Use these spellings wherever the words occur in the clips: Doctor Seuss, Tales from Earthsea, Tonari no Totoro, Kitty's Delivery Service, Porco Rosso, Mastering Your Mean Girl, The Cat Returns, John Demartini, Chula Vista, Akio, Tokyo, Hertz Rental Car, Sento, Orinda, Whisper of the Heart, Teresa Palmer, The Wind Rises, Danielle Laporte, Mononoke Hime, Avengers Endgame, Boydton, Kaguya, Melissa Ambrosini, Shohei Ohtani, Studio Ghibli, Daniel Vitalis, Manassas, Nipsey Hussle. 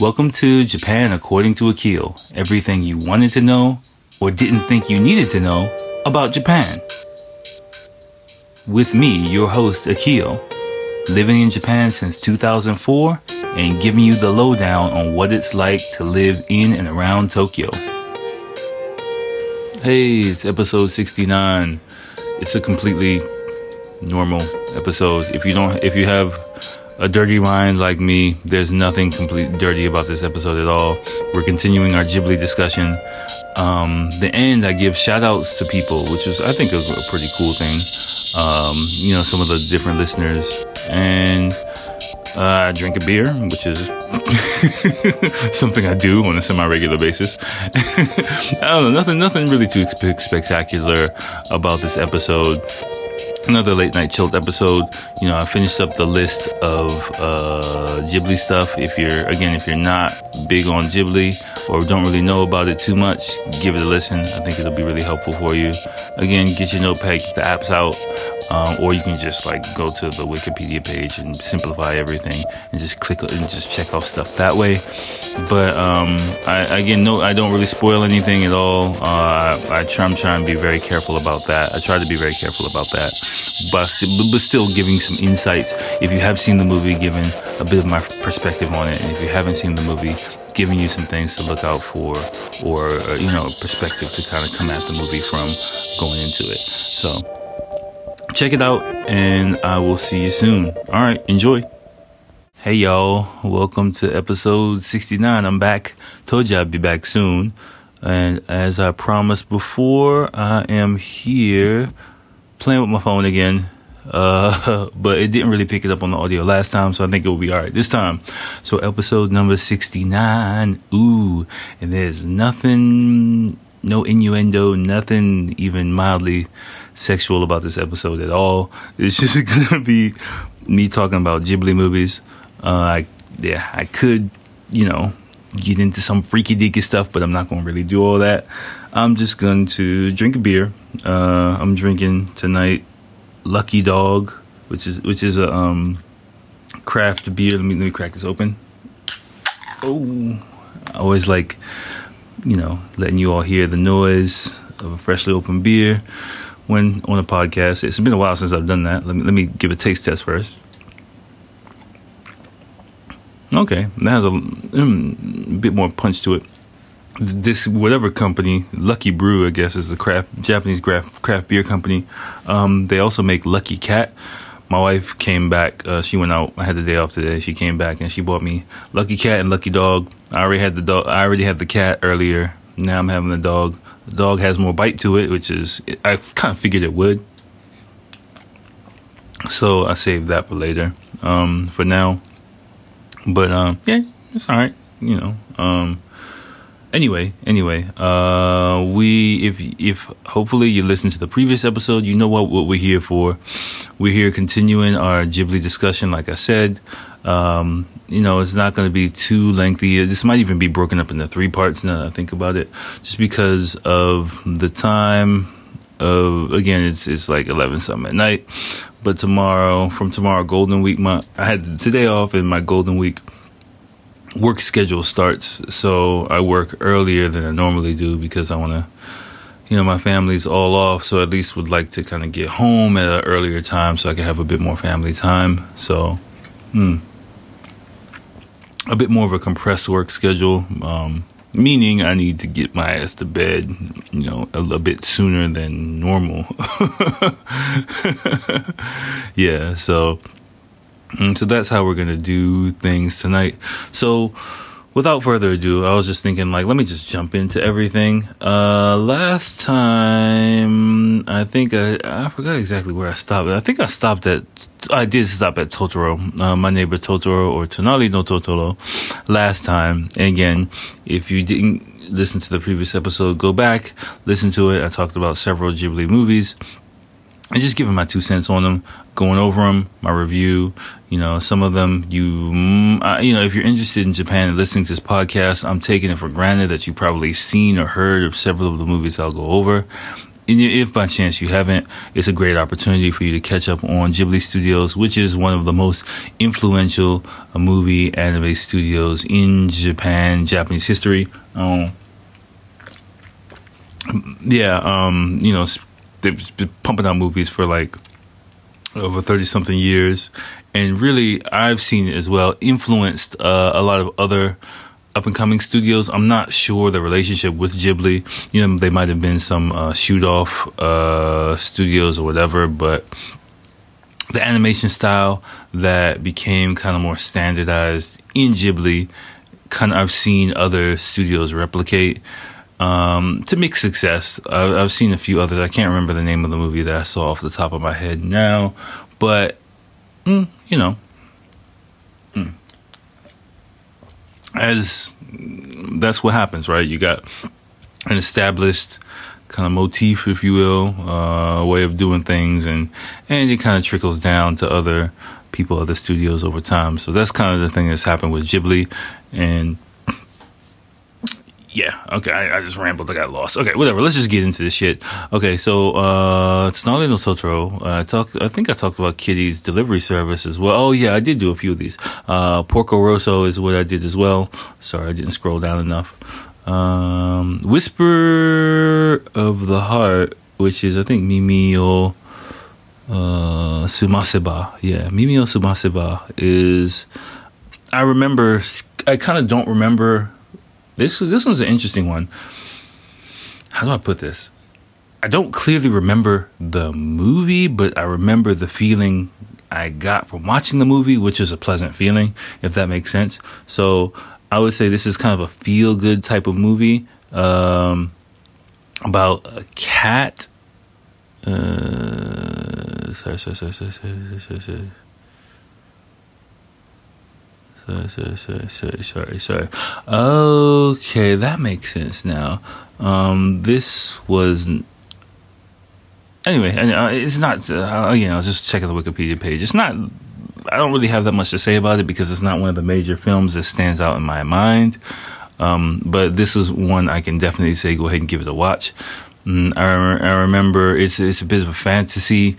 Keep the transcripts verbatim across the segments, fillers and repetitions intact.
Welcome to Japan According to Akio. Everything you wanted to know or didn't think you needed to know about Japan. With me, your host Akio, living in Japan since two thousand four and giving you the lowdown on what it's like to live in and around Tokyo. Hey, it's episode sixty-nine. It's a completely normal episode. If you don't, if you have a dirty mind like me, there's nothing complete dirty about this episode at all. We're continuing our Ghibli discussion. Um, the end, I give shout outs to people, which is, I think, is a pretty cool thing. Um, you know, some of the different listeners. And uh, I drink a beer, which is something I do on a semi-regular basis. I don't know, nothing, nothing really too spectacular about this episode. Another late night chilled episode. You know, I finished up the list of uh, Ghibli stuff. If you're, again, if you're not big on Ghibli or don't really know about it too much, give it a listen. I think it'll be really helpful for you. Again, get your notepad, get the apps out, um, or you can just like go to the Wikipedia page and simplify everything and just click and just check off stuff that way. But um, I, again, no, I don't really spoil anything at all. Uh, I, I try, I'm trying to be very careful about that. I try to be very careful about that. But, but still giving some insights. If you have seen the movie, giving a bit of my perspective on it, and if you haven't seen the movie, giving you some things to look out for, or, or you know, perspective to kind of come at the movie from going into it. So check it out, and I will see you soon. All right, enjoy. Hey y'all, welcome to episode sixty-nine. I'm back. Told you I'd be back soon, and as I promised before, I am here. Playing with my phone again, uh, but it didn't really pick it up on the audio last time, so I think it will be all right this time. So episode number sixty-nine, ooh, and there's nothing, no innuendo, nothing even mildly sexual about this episode at all. It's just gonna be me talking about Ghibli movies. Uh, I, yeah, I could, you know, get into some freaky deaky stuff, but I'm not gonna really do all that. I'm just going to drink a beer. Uh, I'm drinking tonight Lucky Dog, which is which is a um, craft beer. Let me let me crack this open. Oh, I always like, you know, letting you all hear the noise of a freshly opened beer when on a podcast. It's been a while since I've done that. Let me let me give a taste test first. Okay, that has a mm, bit more punch to it. This whatever company, Lucky Brew, I guess, is a craft Japanese craft craft beer company. Um, they also make Lucky Cat. My wife came back. Uh, she went out. I had the day off today. She came back and she bought me Lucky Cat and Lucky Dog. I already had the dog. I already had the cat earlier. Now I'm having the dog. The dog has more bite to it, which is I kind of figured it would. So I saved that for later. Um, for now, but um, yeah, it's all right. You know. Um, Anyway, anyway, uh, we if if hopefully you listened to the previous episode, you know what, what we're here for. We're here continuing our Ghibli discussion, like I said. Um, you know, it's not going to be too lengthy. This might even be broken up into three parts now that I think about it, just because of the time. Of again, it's it's like eleven something at night. But tomorrow, from tomorrow, Golden Week, my I had today off in my Golden Week. Work schedule starts, so I work earlier than I normally do because I want to, you know, my family's all off, so at least would like to kind of get home at an earlier time so I can have a bit more family time. So, hmm, a bit more of a compressed work schedule, um, meaning I need to get my ass to bed, you know, a, a bit sooner than normal. Yeah, so... So that's how we're going to do things tonight. So without further ado, I was just thinking, like, let me just jump into everything. Uh, last time, I think I, I forgot exactly where I stopped. I think I stopped at, I did stop at Totoro, uh, My Neighbor Totoro or Tonari no Totoro last time. And again, if you didn't listen to the previous episode, go back, listen to it. I talked about several Ghibli movies. And just giving my two cents on them, going over them, my review, you know, some of them, you, I, you know, if you're interested in Japan and listening to this podcast, I'm taking it for granted that you've probably seen or heard of several of the movies I'll go over. if by chance you haven't, it's a great opportunity for you to catch up on Ghibli Studios, which is one of the most influential movie anime studios in Japan, Japanese history. Um, yeah, um, you know, they've been pumping out movies for like over thirty-something years. And really, I've seen it as well, influenced uh, a lot of other up-and-coming studios. I'm not sure the relationship with Ghibli. You know, they might have been some uh, shoot-off uh, studios or whatever, but the animation style that became kind of more standardized in Ghibli, kind of I've seen other studios replicate um, to mixed success. I've, I've seen a few others. I can't remember the name of the movie that I saw off the top of my head now, but, mm, you know, mm. As that's what happens, right? You got an established kind of motif, if you will, uh, way of doing things, and, and it kind of trickles down to other people, other studios over time. So that's kind of the thing that's happened with Ghibli. And yeah, okay, I, I just rambled, I got lost. Okay, whatever, let's just get into this shit. Okay, so uh, Tonari no Totoro, uh, I, talked, I think I talked about Kitty's Delivery Service as well. Oh yeah, I did do a few of these. Uh, Porco Rosso is what I did as well. Sorry, I didn't scroll down enough. Um, Whisper of the Heart, which is, I think, Mimi wo uh, Sumaseba. Yeah, Mimi wo Sumaseba is, I remember, I kind of don't remember. This this one's an interesting one. How do I put this? I don't clearly remember the movie, but I remember the feeling I got from watching the movie, which is a pleasant feeling, if that makes sense. So I would say this is kind of a feel-good type of movie um, about a cat. Uh, sorry, sorry, sorry, sorry, sorry, sorry, sorry. Sorry, sorry, sorry, sorry, sorry, sorry. Okay, that makes sense now. Um, this was... Anyway, it's not... Uh, you know, I was just checking the Wikipedia page. It's not... I don't really have that much to say about it because it's not one of the major films that stands out in my mind. Um, but this is one I can definitely say go ahead and give it a watch. Mm, I, re- I remember it's it's a bit of a fantasy,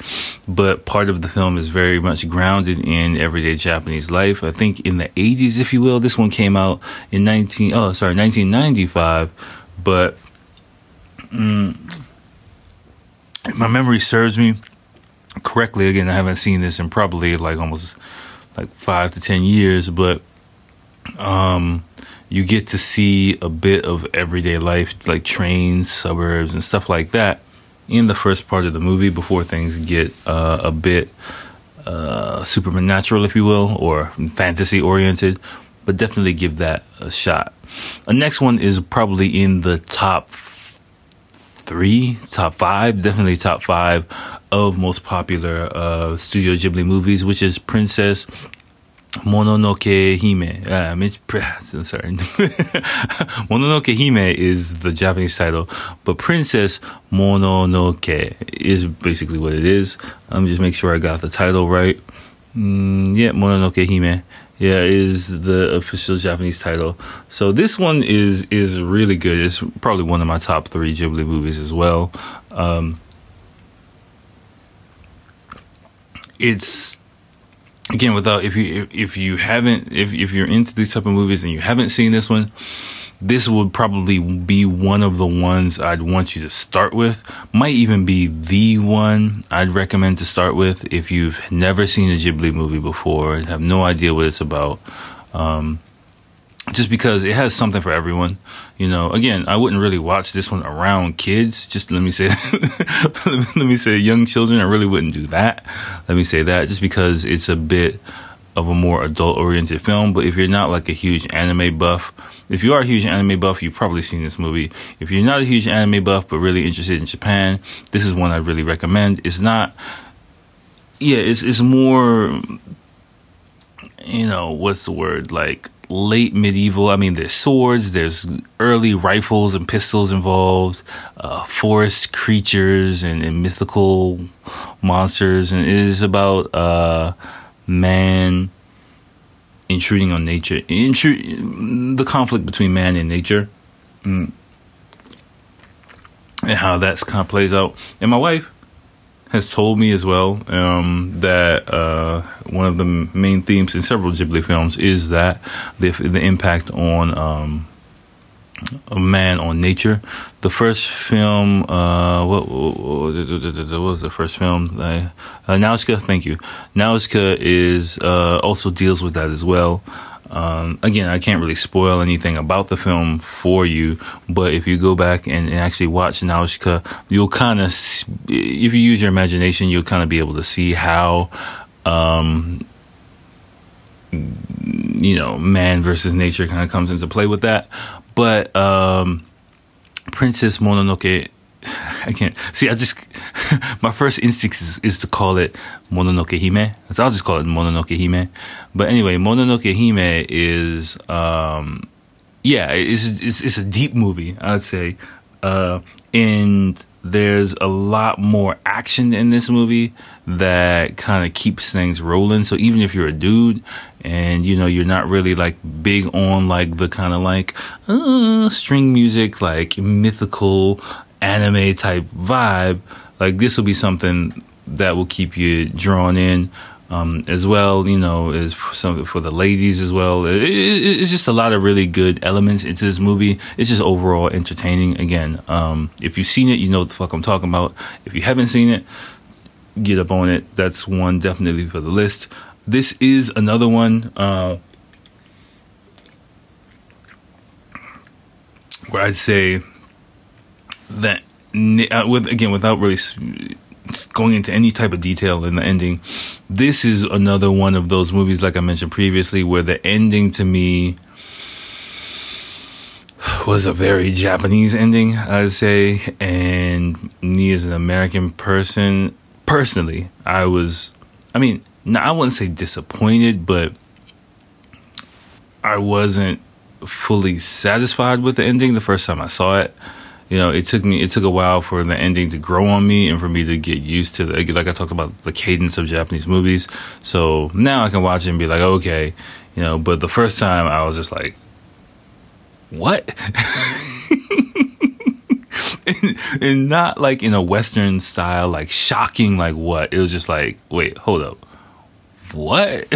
but part of the film is very much grounded in everyday Japanese life. I think in the eighties, if you will, this one came out in nineteen oh sorry nineteen ninety-five. But mm, if my memory serves me correctly, again, I haven't seen this in probably like almost like five to ten years, but um. you get to see a bit of everyday life, like trains, suburbs, and stuff like that in the first part of the movie before things get uh, a bit uh, supernatural, if you will, or fantasy-oriented. But definitely give that a shot. The next one is probably in the top three, top five, definitely top five of most popular uh, Studio Ghibli movies, which is Princess Mononoke Hime. Uh, sorry. Mononoke Hime is the Japanese title, but Princess Mononoke is basically what it is. Let me just make sure I got the title right. Mm, yeah, Mononoke Hime. Yeah, is the official Japanese title. So this one is is really good. It's probably one of my top three Ghibli movies as well. Um, it's Again, without if you if you haven't if if you're into these type of movies and you haven't seen this one, this would probably be one of the ones I'd want you to start with. Might even be the one I'd recommend to start with if you've never seen a Ghibli movie before and have no idea what it's about. Um, just because it has something for everyone. You know, again, I wouldn't really watch this one around kids. Just let me say, let me say young children. I really wouldn't do that. Let me say that just because it's a bit of a more adult oriented film. But if you're not like a huge anime buff, if you are a huge anime buff, you've probably seen this movie. If you're not a huge anime buff, but really interested in Japan, this is one I really recommend. It's not, yeah, it's, it's more, you know, what's the word? Like, late medieval. I mean, there's swords, there's early rifles and pistols involved, uh, forest creatures and, and mythical monsters, and it is about uh, man intruding on nature, Intru- the conflict between man and nature. Mm. and how that's kind of plays out. And my wife has told me as well um, that uh, one of the main themes in several Ghibli films is that the the impact on um, a man on nature. The first film, uh, what, what, what was the first film? Uh, Nausicaä, thank you. Nausicaä is uh, also deals with that as well. Um, again, I can't really spoil anything about the film for you, but if you go back and, and actually watch Nausicaä, you'll kind of, if you use your imagination, you'll kind of be able to see how, um, you know, man versus nature kind of comes into play with that. But um, Princess Mononoke, I can't, see, I just, my first instinct is, is to call it Mononoke Hime. So I'll just call it Mononoke Hime. But anyway, Mononoke Hime is, um, yeah, it's, it's it's a deep movie, I'd say. Uh, and there's a lot more action in this movie that kind of keeps things rolling. So even if you're a dude and, you know, you're not really like big on like the kind of like uh, string music, like mythical anime type vibe, like this will be something that will keep you drawn in, um, as well, you know, is something for the ladies as well. It, it, it's just a lot of really good elements into this movie. It's just overall entertaining. Again, um, if you've seen it, you know what the fuck I'm talking about. If you haven't seen it, get up on it. That's one definitely for the list. This is another one uh, where I'd say that, uh, with again, without really going into any type of detail in the ending, this is another one of those movies, like I mentioned previously, where the ending to me was a very Japanese ending, I'd say. And me as an American person, personally, I was, I mean, now, I wouldn't say disappointed, but I wasn't fully satisfied with the ending the first time I saw it. You know, it took me, it took a while for the ending to grow on me and for me to get used to the, like I talked about, the cadence of Japanese movies. So now I can watch it and be like, okay, you know, but the first time I was just like, what? And, and not like in a Western style, like shocking, like what? It was just like, wait, hold up. What?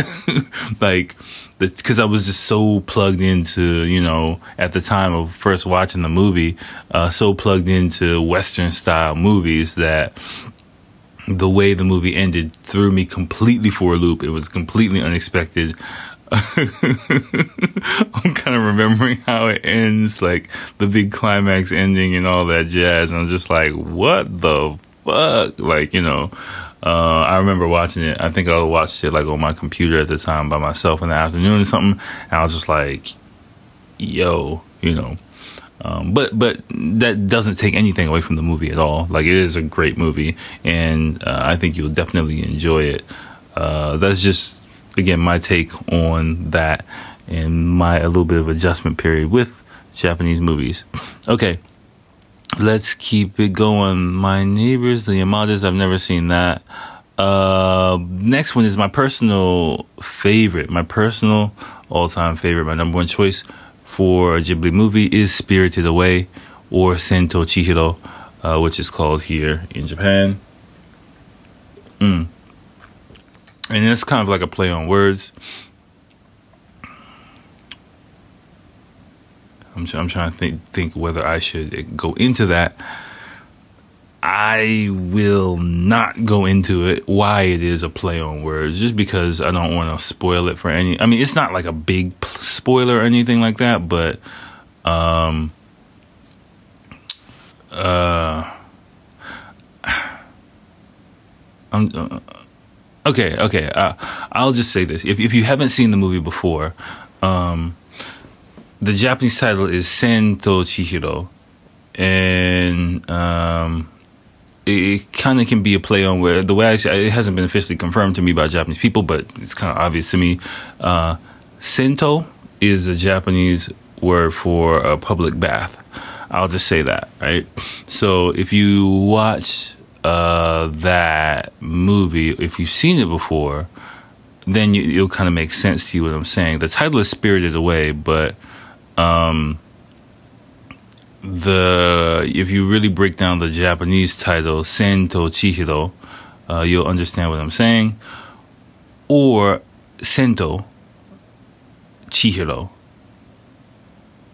Like, because I was just so plugged into, you know, at the time of first watching the movie, uh, so plugged into Western style movies that the way the movie ended threw me completely for a loop. It was completely unexpected. I'm kind of remembering how it ends, like the big climax ending and all that jazz. And I'm just like, what the fuck? Like, you know. Uh, I remember watching it. I think I watched it like on my computer at the time by myself in the afternoon or something. And I was just like, yo, you know, um, but, but that doesn't take anything away from the movie at all. Like, it is a great movie, and uh, I think you'll definitely enjoy it. Uh, that's just, again, my take on that and my, a little bit of adjustment period with Japanese movies. Okay. Let's keep it going. My Neighbors, the Yamadas, I've never seen that. Uh, next one is my personal favorite. My personal all-time favorite. My number one choice for a Ghibli movie is Spirited Away, or Sen to Chihiro, uh, which is called here in Japan. Mm. And it's kind of like a play on words. I'm, I'm trying to think, think whether I should go into that. I will not go into it, why it is a play on words, just because I don't want to spoil it for any... I mean, it's not like a big spoiler or anything like that, but... um, uh, I'm... Uh, okay, okay. Uh, I'll just say this. If, if you haven't seen the movie before... Um, the Japanese title is Sen to Chihiro, and um, it, it kind of can be a play on where the way I say, it hasn't been officially confirmed to me by Japanese people, but it's kind of obvious to me. Uh, Sento is a Japanese word for a public bath. I'll just say that, right? So if you watch uh, that movie, if you've seen it before, then you, it'll kind of make sense to you what I'm saying. The title is Spirited Away, but... Um, the if you really break down the Japanese title Sen to Chihiro, uh, you'll understand what I'm saying. Or Sen to Chihiro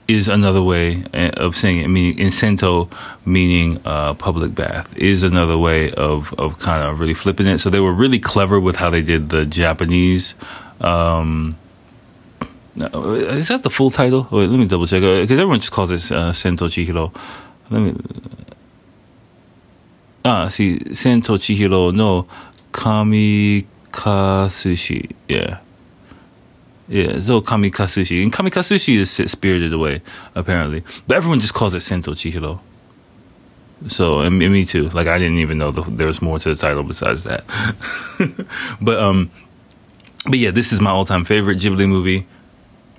is another way of saying it, meaning incento, meaning uh, public bath, is another way of, of kind of really flipping it. So they were really clever with how they did the Japanese. Um, is that the full title? Wait, let me double check, because everyone just calls it uh, Sen to Chihiro. Let me. Ah, see, Sen to Chihiro no Kamikakushi. Yeah. Yeah, so Kamikakushi. And Kamikakushi is Spirited Away, apparently. But everyone just calls it Sen to Chihiro. So, and, and me too. Like, I didn't even know the, there was more to the title besides that. but, um, but yeah, this is my all-time favorite Ghibli movie.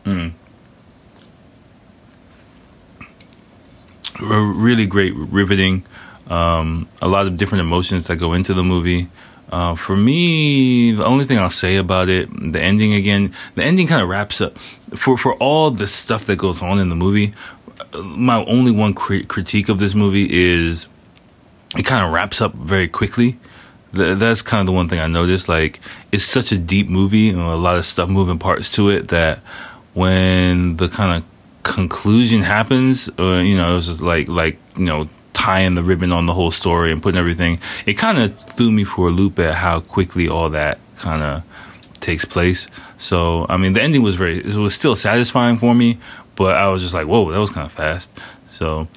Mm. R- really great, riveting. Um, a lot of different emotions that go into the movie. Uh, for me, the only thing I'll say about it, the ending again, the ending kind of wraps up for, for all the stuff that goes on in the movie. My only one cri- critique of this movie is it kind of wraps up very quickly. Th- that's kind of the one thing I noticed. Like, it's such a deep movie and a lot of stuff, moving parts to it, that when the kind of conclusion happens, uh, you know, it was just like, like, you know, tying the ribbon on the whole story and putting everything, it kind of threw me for a loop at how quickly all that kind of takes place. So, I mean, the ending was very, it was still satisfying for me, but I was just like, whoa, that was kind of fast. So,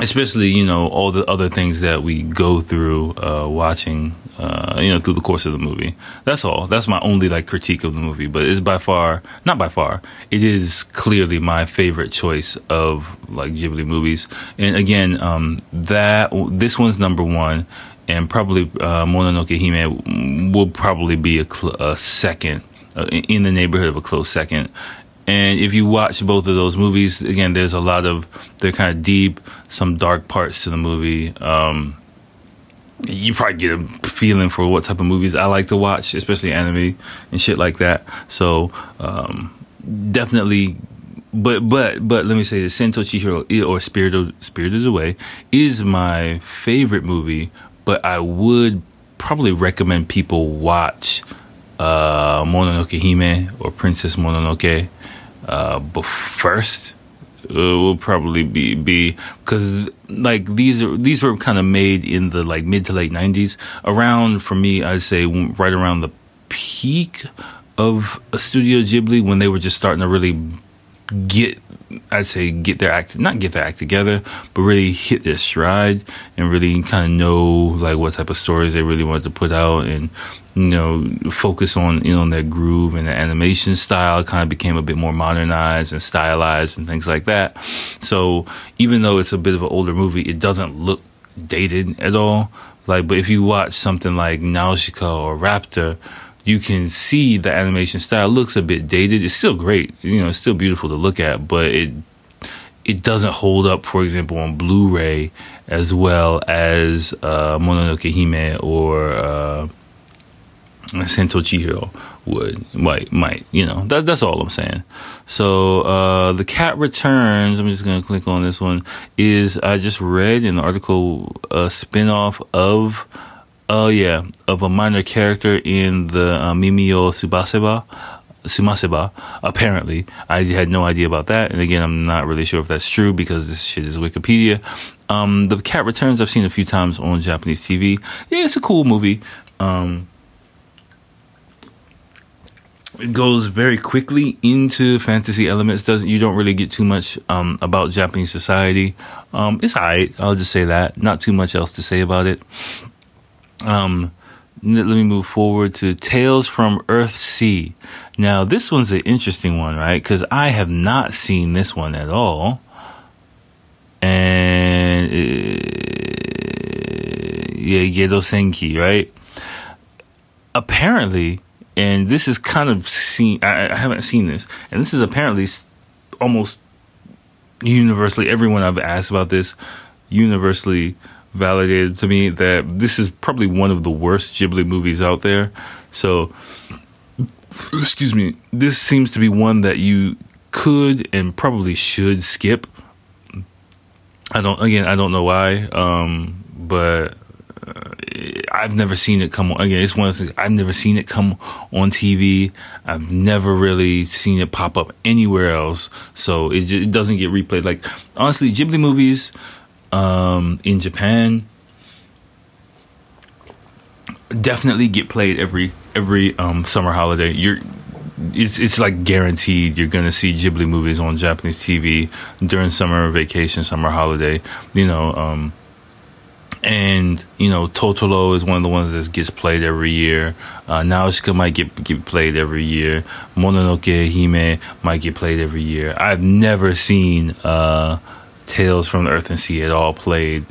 especially, you know, all the other things that we go through uh, watching, uh, you know, through the course of the movie. That's all. That's my only, like, critique of the movie. But it's by far, not by far, it is clearly my favorite choice of, like, Ghibli movies. And again, um, that this one's number one, and probably uh, Mononoke Hime will probably be a, cl- a second, uh, in the neighborhood of a close second. And if you watch both of those movies, again, there's a lot of, they're kind of deep, some dark parts to the movie. Um, you probably get a feeling for what type of movies I like to watch, especially anime and shit like that. So, um, definitely, but, but, but let me say this, Sen to Chihiro, or Spirited, Spirited Away, is my favorite movie, but I would probably recommend people watch Uh, Mononoke Hime or Princess Mononoke uh, but first uh, will probably be be because like these are these were kind of made in the like mid to late nineties, around, for me, I'd say right around the peak of a Studio Ghibli, when they were just starting to really get I'd say get their act not get their act together, but really hit their stride and really kind of know like what type of stories they really wanted to put out, and you know focus on you know their groove, and the animation style kind of became a bit more modernized and stylized and things like that. So even though it's a bit of an older movie, it doesn't look dated at all. Like, but if you watch something like Nausicaä or Raptor, you can see the animation style looks a bit dated. It's still great. You know, it's still beautiful to look at, but it it doesn't hold up, for example, on Blu-ray as well as uh, Mononoke Hime or uh, Sen to Chihiro would. Might, might, you know, that, that's all I'm saying. So, uh, The Cat Returns, I'm just going to click on this one, is, I just read in the article, a spinoff of... Oh uh, yeah, of a minor character in the uh, Mimi wo Sumaseba, Sumaseba. Apparently, I had no idea about that, and again, I'm not really sure if that's true because this shit is Wikipedia. Um, The Cat Returns, I've seen a few times on Japanese T V. Yeah, it's a cool movie. Um, it goes very quickly into fantasy elements. Doesn't you don't really get too much um, about Japanese society. Um, it's alright. I'll just say that. Not too much else to say about it. Um, let me move forward to Tales from Earthsea. Now, this one's an interesting one, right? Because I have not seen this one at all. And, uh, yeah, Gedo Senki, right? Apparently, and this is kind of seen, I, I haven't seen this, and this is apparently almost universally, everyone I've asked about this, universally validated to me that this is probably one of the worst Ghibli movies out there. So, excuse me, this seems to be one that you could and probably should skip. I don't, again, I don't know why, um, but uh, I've never seen it come on. Again, it's one of the things, I've never seen it come on T V. I've never really seen it pop up anywhere else. So it, it doesn't get replayed. Like, honestly, Ghibli movies um, in Japan definitely get played every every um, summer holiday. You're It's it's like guaranteed you're gonna see Ghibli movies on Japanese T V during summer vacation, summer holiday, you know. Um, and you know, Totoro is one of the ones that gets played every year. Uh, Nausicaä might get get played every year. Mononoke Hime might get played every year. I've never seen uh, Tales from Earthsea at all played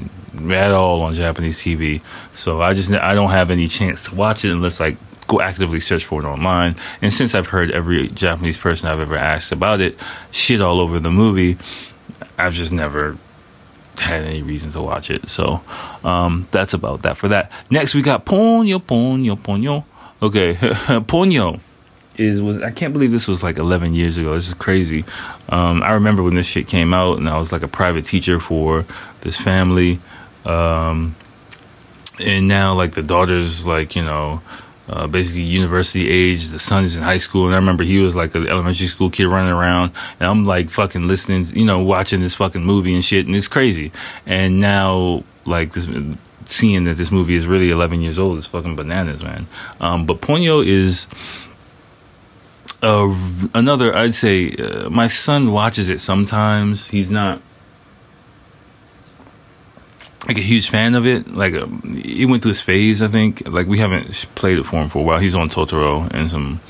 at all on Japanese T V. So I just I don't have any chance to watch it unless like. Go actively search for it online. And since I've heard every Japanese person I've ever asked about it shit all over the movie, I've just never had any reason to watch it. So um, that's about that for that. Next we got Ponyo, Ponyo, Ponyo. Okay, Ponyo is was I can't believe this was like eleven years ago. This is crazy. Um, I remember when this shit came out, and I was like a private teacher for this family, um, and now like the daughter's like you know. Uh, basically university age. The son is in high school, and I remember he was like an elementary school kid running around, and I'm like fucking listening, you know, watching this fucking movie and shit, and it's crazy. And now, like, this, seeing that this movie is really eleven years old is fucking bananas, man. Um, but Ponyo is uh, another. I'd say uh, my son watches it sometimes. He's not like a huge fan of it. Like um, he went through his phase, I think. Like we haven't played it for him for a while. He's on Totoro and some,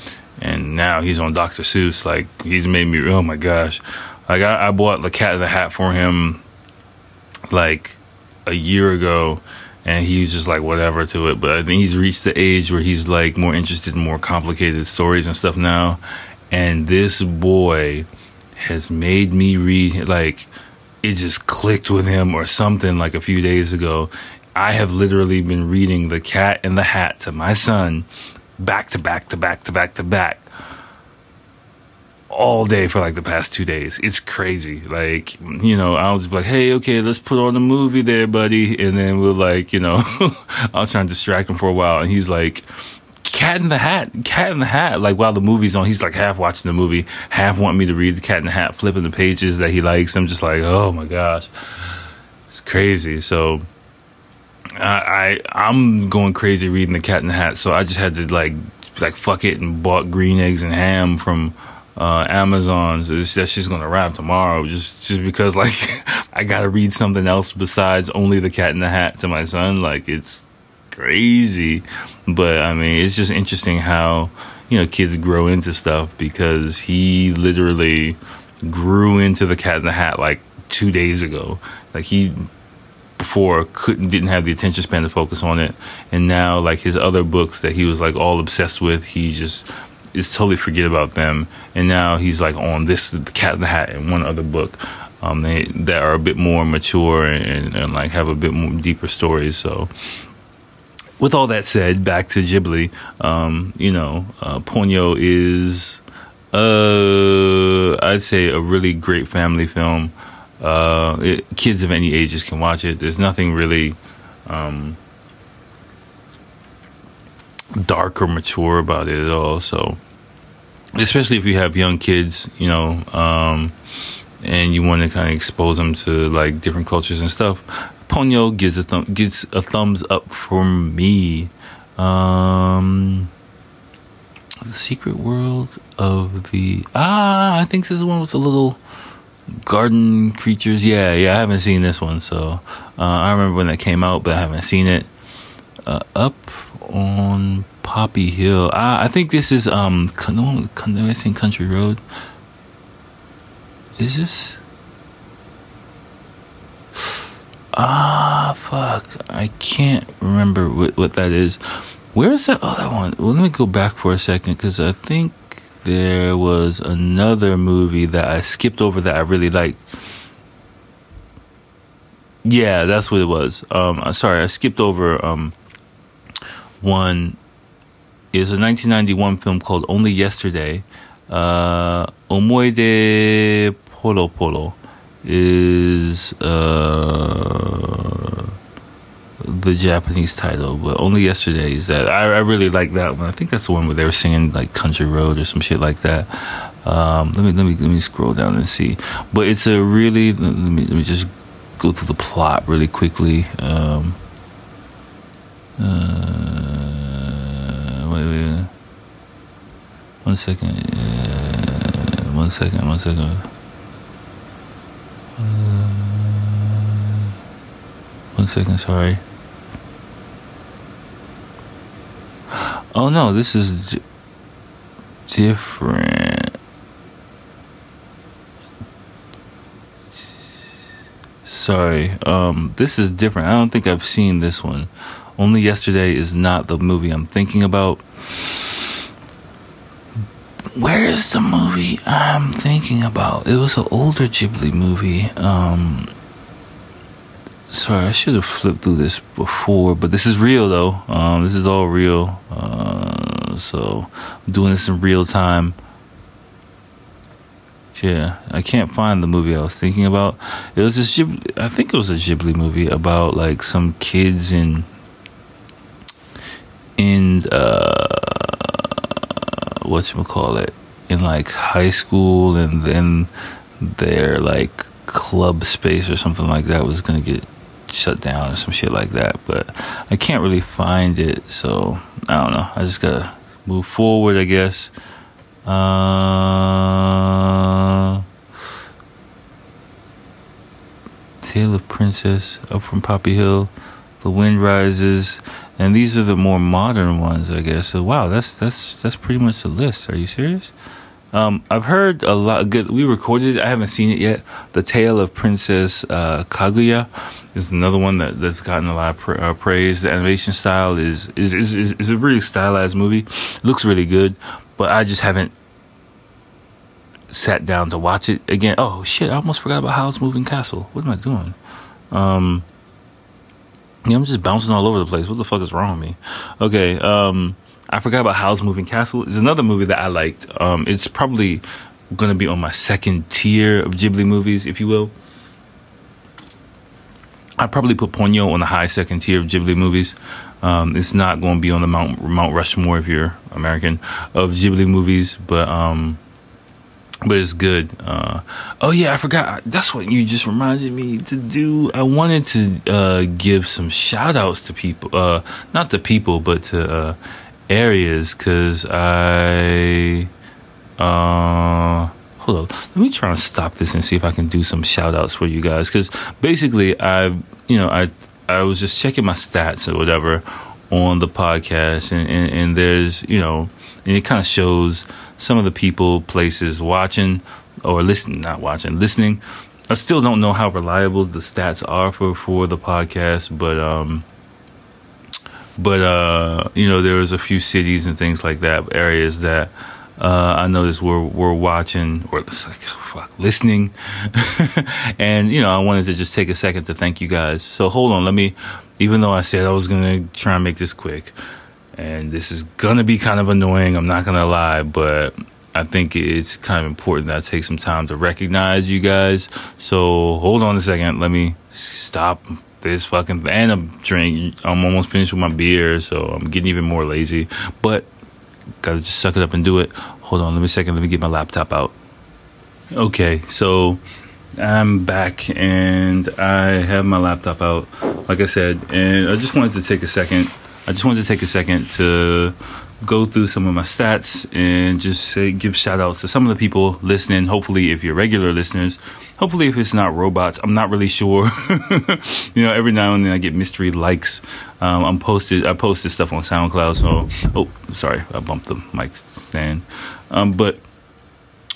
and now he's on Doctor Seuss. Like he's made me. Oh my gosh! Like I, I bought The Cat in the Hat for him like a year ago, and he was just like whatever to it. But I think he's reached the age where he's like more interested in more complicated stories and stuff now. And this boy has made me read like. It just clicked with him or something like a few days ago. I have literally been reading The Cat in the Hat to my son back to back to back to back to back all day for like the past two days. It's crazy. Like, you know, I was like, hey, okay, let's put on a movie there, buddy. And then we'll like, you know, I was trying to distract him for a while. And he's like, Cat in the Hat, Cat in the Hat. Like while the movie's on, he's like half watching the movie, half wanting me to read The Cat in the Hat, flipping the pages that he likes. I'm just like, oh my gosh, it's crazy. So I, I I'm going crazy reading The Cat in the Hat. So I just had to like like fuck it and bought green eggs and ham from uh, Amazon. So it's, that's just gonna arrive tomorrow. Just just because like I gotta read something else besides only The Cat in the Hat to my son. Like it's. Crazy, but I mean, it's just interesting how you know kids grow into stuff because he literally grew into The Cat in the Hat like two days ago. Like he before couldn't didn't have the attention span to focus on it, and now like his other books that he was like all obsessed with, he just is totally forget about them, and now he's like on this The Cat in the Hat and one other book. Um, they that are a bit more mature and, and, and like have a bit more deeper stories. So. With all that said, back to Ghibli, um, you know, uh, Ponyo is, uh, I'd say, a really great family film. Uh, it, kids of any ages can watch it. There's nothing really um, dark or mature about it at all. So, especially if you have young kids, you know, um, and you want to kind of expose them to, like, different cultures and stuff. Ponyo gives a thumb gives a thumbs up from me. Um, the Secret World of the ah, I think this is the one with the little garden creatures. Yeah, yeah, I haven't seen this one, so uh, I remember when that came out, but I haven't seen it. Uh, up on Poppy Hill. Ah, I think this is um, the one with Country Road. Is this? Ah, fuck. I can't remember what, what that is. Where's that other one? Well, let me go back for a second, because I think there was another movie that I skipped over that I really liked. Yeah, that's what it was. Um, sorry, I skipped over um, one. It's a nineteen ninety-one film called Only Yesterday. Uh, Omoide Polo Polo. is uh, the Japanese title, but Only Yesterday is that. I, I really like that one. I think that's the one where they were singing like Country Road or some shit like that. Um, let me let me let me scroll down and see. But it's a really let me let me just go through the plot really quickly. Um, uh, wait, wait, wait. One second. Uh, one second. One second. One second, sorry. Oh no, this is d- different. Sorry, um, this is different. I don't think I've seen this one. Only Yesterday is not the movie I'm thinking about. Where's the movie I'm thinking about? It was an older Ghibli movie. Um... Sorry, I should have flipped through this before, but this is real, though. Um, this is all real. Uh, so, I'm doing this in real time. Yeah, I can't find the movie I was thinking about. It was this Ghibli, I think it was a Ghibli movie about, like, some kids in, in, uh, whatchamacallit, in, like, high school, and then their, like, club space or something like that was going to get shut down or some shit like that, but I can't really find it, so I don't know. I just gotta move forward, I guess. Uh, Tale of Princess, Up from Poppy Hill, The Wind Rises, and these are the more modern ones, I guess. So wow, that's that's that's pretty much the list. Are you serious? Um, I've heard a lot of good. We recorded it. I haven't seen it yet. The Tale of Princess uh, Kaguya is another one that, that's gotten a lot of pra- uh, praise. The animation style is is, is is is a really stylized movie. It looks really good, but I just haven't sat down to watch it again. Oh shit! I almost forgot about Howl's Moving Castle. What am I doing? Um, yeah, I'm just bouncing all over the place. What the fuck is wrong with me? Okay. Um, I forgot about Howl's Moving Castle. It's another movie that I liked. Um, it's probably going to be on my second tier of Ghibli movies, if you will. I'd probably put Ponyo on the high second tier of Ghibli movies. Um, it's not going to be on the Mount, Mount Rushmore, if you're American, of Ghibli movies, but um, but it's good. Uh, oh, yeah, I forgot. That's what you just reminded me to do. I wanted to uh, give some shout-outs to people. Uh, not to people, but to... Uh, areas, because I uh hold on, let me try and stop this and see if I can do some shout outs for you guys, because basically I you know I I was just checking my stats or whatever on the podcast, and, and, and there's you know and it kind of shows some of the people, places watching or listening, not watching, listening. I still don't know how reliable the stats are for, for the podcast, but um But, uh, you know, there was a few cities and things like that, areas that uh, I noticed were, were watching or like, fuck, listening. And, you know, I wanted to just take a second to thank you guys. So hold on. Let me, even though I said I was going to try and make this quick, and this is going to be kind of annoying, I'm not going to lie, but I think it's kind of important that I take some time to recognize you guys. So hold on a second. Let me stop this fucking, and I'm drinking, I'm almost finished with my beer, so I'm getting even more lazy, but gotta just suck it up and do it. Hold on, let me second, let me get my laptop out. Okay, so I'm back and I have my laptop out, like I said, and I just wanted to take a second, I just wanted to take a second to go through some of my stats and just say, give shout outs to some of the people listening. Hopefully, if you're regular listeners, hopefully if it's not robots, I'm not really sure. You know, every now and then I get mystery likes. Um, I'm posted. I posted stuff on SoundCloud. So, oh, sorry, I bumped the mic stand. Um, but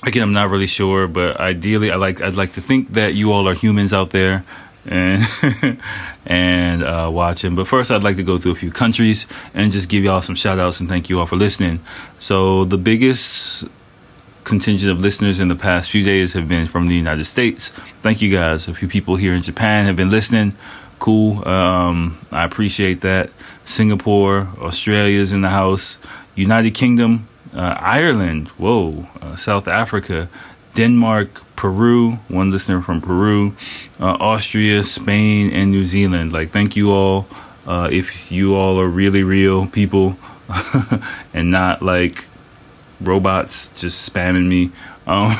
again, I'm not really sure. But ideally, I like. I'd like to think that you all are humans out there. And and uh, watching. But first, I'd like to go through a few countries and just give y'all some shout outs and thank you all for listening. So the biggest contingent of listeners in the past few days have been from the United States. Thank you guys. A few people here in Japan have been listening. Cool. Um, I appreciate that. Singapore, Australia's in the house. United Kingdom, uh, Ireland. Whoa. Uh, South Africa. Denmark, Peru, one listener from Peru, uh, Austria, Spain, and New Zealand. Like, thank you all. Uh, if you all are really real people and not like robots just spamming me, um,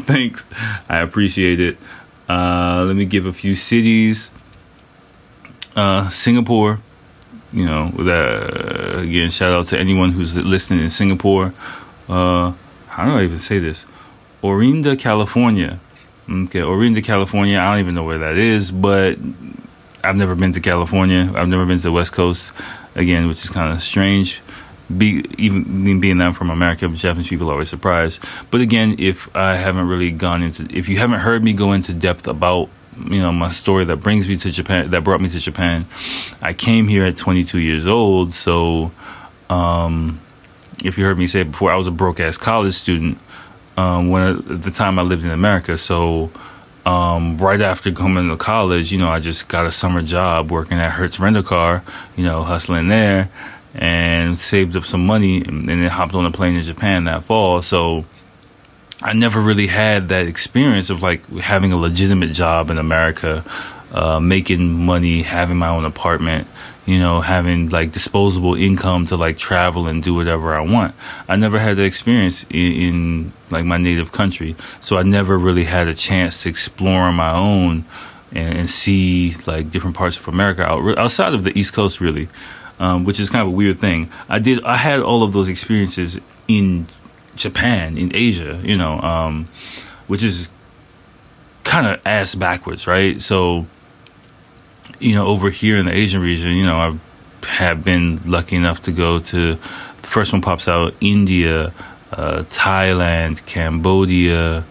thanks. I appreciate it. Uh, let me give a few cities. Uh, Singapore, you know, that, again, shout out to anyone who's listening in Singapore. Uh, how do I even say this? Orinda, California. Okay, Orinda, California. I don't even know where that is, but I've never been to California. I've never been to the West Coast, again, which is kind of strange. Be, even being that I'm from America, Japanese people are always surprised. But again, if I haven't really gone into, if you haven't heard me go into depth about, you know, my story that brings me to Japan, that brought me to Japan, I came here at twenty-two years old. So, um, if you heard me say it before, I was a broke ass college student. Um, when I, at the time I lived in America, so um, right after coming to college, you know, I just got a summer job working at Hertz Rental Car, you know, hustling there, and saved up some money, and then hopped on a plane to Japan that fall. So I never really had that experience of like having a legitimate job in America, uh, making money, having my own apartment, you know, having like disposable income to like travel and do whatever I want. I never had that experience in, in like my native country. So I never really had a chance to explore on my own and, and see like different parts of America out, outside of the East Coast, really, um, which is kind of a weird thing. I did. I had all of those experiences in Japan, in Asia, you know, um, which is kind of ass backwards, right? So, you know, over here in the Asian region, you know, I have been lucky enough to go to, the first one pops out, India, uh, Thailand, Cambodia,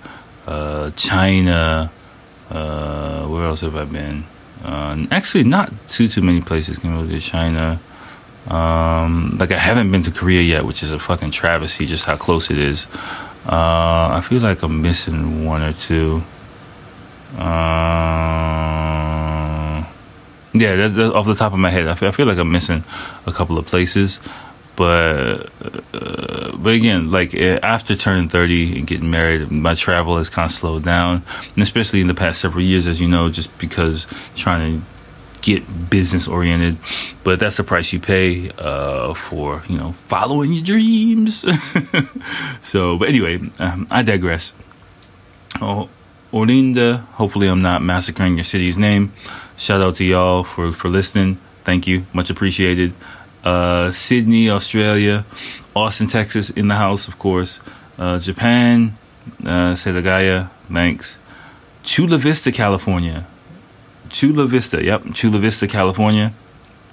uh, China, uh, where else have I been? Uh, actually, not too, too many places, Cambodia, China. Um, like, I haven't been to Korea yet, which is a fucking travesty, just how close it is. Uh, I feel like I'm missing one or two. Uh, yeah, that's, that's off the top of my head. I feel, I feel like I'm missing a couple of places. But, uh, but again, like, after turning thirty and getting married, my travel has kind of slowed down, and especially in the past several years, as you know, just because trying to get business oriented, but that's the price you pay uh, for, you know, following your dreams. So, but anyway, um, I digress. Oh, Orinda, hopefully I'm not massacring your city's name. Shout out to y'all for, for listening. Thank you. Much appreciated. Uh, Sydney, Australia. Austin, Texas, in the house, of course. Uh, Japan, uh, Setagaya, thanks. Chula Vista, California. Chula Vista, yep, Chula Vista, California.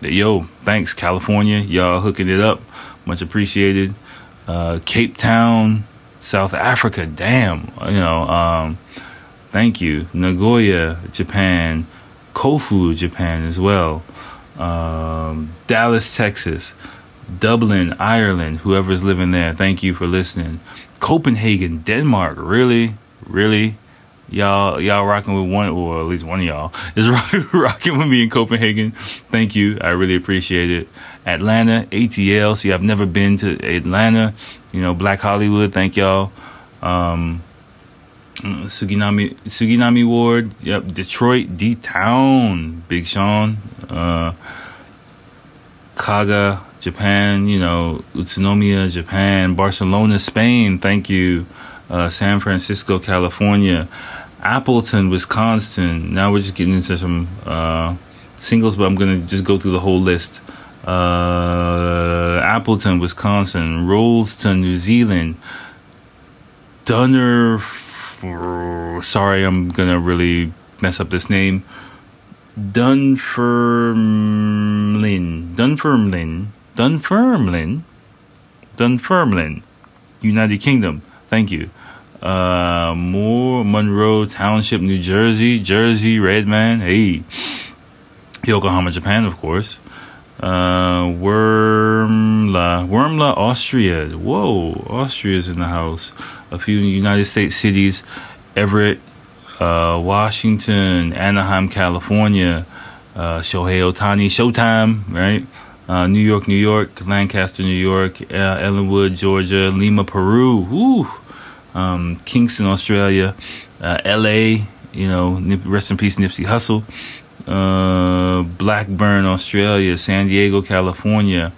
Yo, thanks, California. Y'all hooking it up. Much appreciated. Uh, Cape Town, South Africa, damn. You know, um, thank you. Nagoya, Japan. Kofu, Japan as well. Um, Dallas, Texas. Dublin, Ireland, whoever's living there, thank you for listening. Copenhagen, Denmark, really? Really? Y'all, y'all rocking with one, or at least one of y'all is rock, rocking with me in Copenhagen. Thank you. I really appreciate it. Atlanta, A T L. See, I've never been to Atlanta. You know, Black Hollywood. Thank y'all. Um, Suginami, Suginami Ward. Yep. Detroit, D-Town. Big Sean. Uh, Kaga, Japan. You know, Utsunomiya, Japan. Barcelona, Spain. Thank you. Uh, San Francisco, California. Appleton, Wisconsin. Now we're just getting into some uh, singles, but I'm going to just go through the whole list. Uh, Appleton, Wisconsin. Rolleston, New Zealand. Dunner... Sorry, I'm going to really mess up this name. Dunfermline. Dunfermline. Dunfermline. Dunfermline. United Kingdom. Thank you. Uh, Moore, Monroe Township, New Jersey. Jersey, Redman. Hey. Yokohama, Japan, of course. Uh, Wormla. Wormla, Austria. Whoa. Austria's in the house. A few United States cities. Everett, uh, Washington, Anaheim, California. Uh, Shohei Ohtani. Showtime, right? Uh, New York, New York. Lancaster, New York. Uh, Ellenwood, Georgia. Lima, Peru. Woo. um, Kingston, Australia, uh, L A, you know, rest in peace, Nipsey Hussle, uh, Blackburn, Australia, San Diego, California,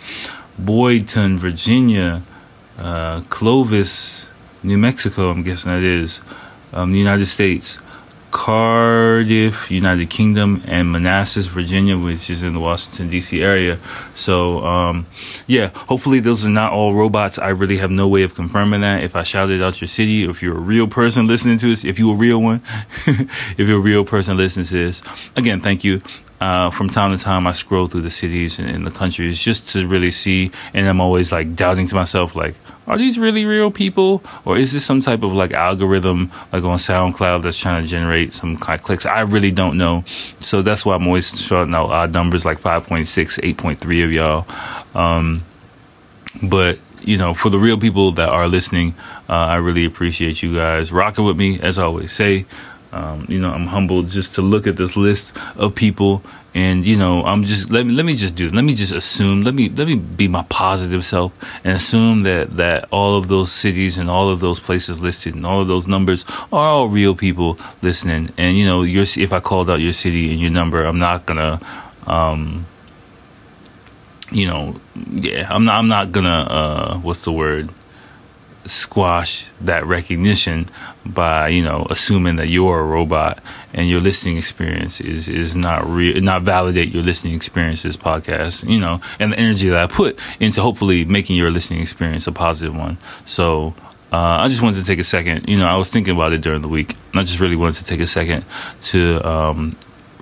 Boydton, Virginia, uh, Clovis, New Mexico, I'm guessing that is, um, the United States, Cardiff, United Kingdom, and Manassas, Virginia, which is in the Washington, D C area. So, um, yeah, hopefully those are not all robots. I really have no way of confirming that. If I shouted out your city, if you're a real person listening to this, if you're a real one, if you're a real person listening to this, again, thank you. Uh, from time to time, I scroll through the cities and, and the countries just to really see. And I'm always like doubting to myself, like, are these really real people? Or is this some type of like algorithm, like on SoundCloud, that's trying to generate some kind of clicks? I really don't know. So that's why I'm always shouting out odd numbers like five point six, eight point three of y'all. Um, but, you know, for the real people that are listening, uh, I really appreciate you guys rocking with me, as I always say. Um, you know, I'm humbled just to look at this list of people, and, you know, I'm just, let me, let me just do, let me just assume, let me, let me be my positive self and assume that, that all of those cities and all of those places listed and all of those numbers are all real people listening. And, you know, your, if I called out your city and your number, I'm not gonna, um, you know, yeah, I'm not, I'm not gonna, uh, what's the word? squash that recognition by, you know, assuming that you're a robot and your listening experience is is not real, not validate your listening experience this podcast, you know, and the energy that I put into hopefully making your listening experience a positive one. So uh, I just wanted to take a second, you know, I was thinking about it during the week, and I just really wanted to take a second to um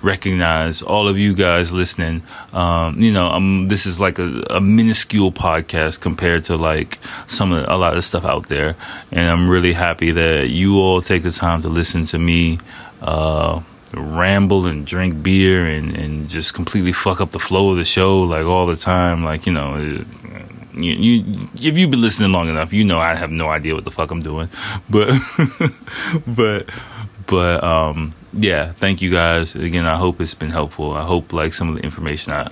recognize all of you guys listening. Um, you know, um, this is like a, a minuscule podcast compared to like some of the, a lot of stuff out there. And I'm really happy that you all take the time to listen to me uh, ramble and drink beer and, and just completely fuck up the flow of the show like all the time. Like, you know, it, You, you, if you've been listening long enough, you know I have no idea what the fuck I'm doing, but, but, but, um, yeah. Thank you guys again. I hope it's been helpful. I hope like some of the information I,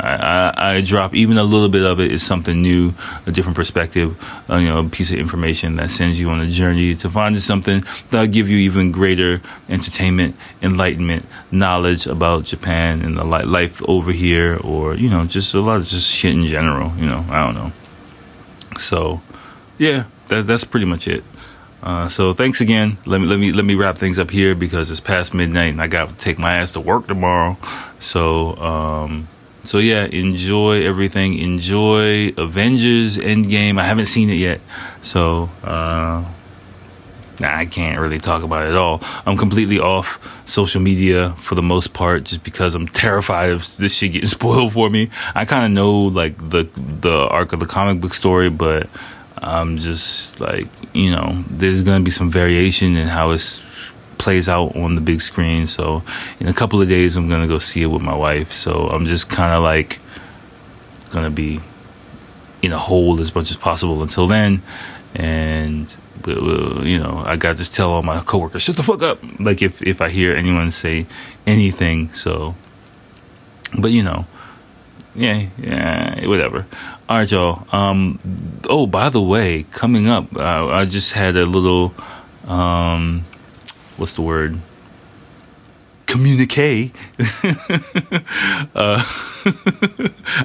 I, I drop, even a little bit of it, is something new, a different perspective, uh, you know, a piece of information that sends you on a journey to finding something that'll give you even greater entertainment, enlightenment, knowledge about Japan and the life over here, or, you know, just a lot of just shit in general. You know, I don't know. So, yeah, that, that's pretty much it. Uh, so thanks again. Let me let me let me wrap things up here because it's past midnight and I got to take my ass to work tomorrow. So, um, so yeah, enjoy everything. Enjoy Avengers Endgame. I haven't seen it yet, so uh, I can't really talk about it at all. I'm completely off social media for the most part, just because I'm terrified of this shit getting spoiled for me. I kind of know like the the arc of the comic book story, but I'm just like, you know, there's gonna be some variation in how it plays out on the big screen. So in a couple of days, I'm gonna go see it with my wife. So I'm just kind of like gonna be in a hole as much as possible until then, and. You know, I got to tell all my coworkers, shut the fuck up, like if, if I hear anyone say anything. So, but you know, yeah, yeah, whatever. All right, y'all. Um, oh, by the way, coming up, I, I just had a little, um, what's the word? Communique. uh,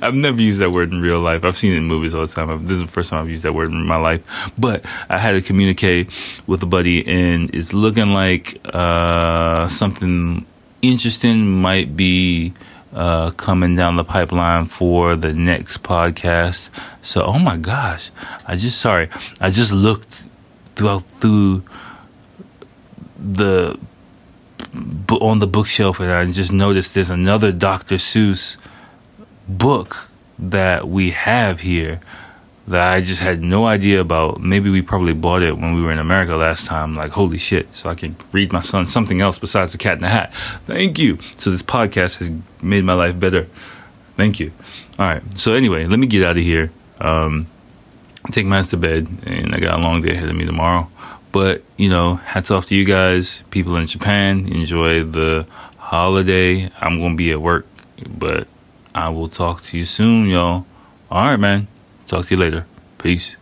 I've never used that word in real life. I've seen it in movies all the time. I've, this is the first time I've used that word in my life. But I had a communique with a buddy, and it's looking like uh, something interesting might be uh, coming down the pipeline for the next podcast. So, oh my gosh, I just sorry. I just looked throughout through the. on the bookshelf, and I just noticed there's another Doctor Seuss book that we have here that I just had no idea about. Maybe we probably bought it when we were in America last time. Like, holy shit. So I can read my son something else besides The Cat in the Hat. Thank you. So this podcast has made my life better. Thank you. All right. So anyway, let me get out of here. Um, take my ass to bed, and I got a long day ahead of me tomorrow. But, you know, hats off to you guys, people in Japan. Enjoy the holiday. I'm going to be at work, but I will talk to you soon, y'all. All right, man. Talk to you later. Peace.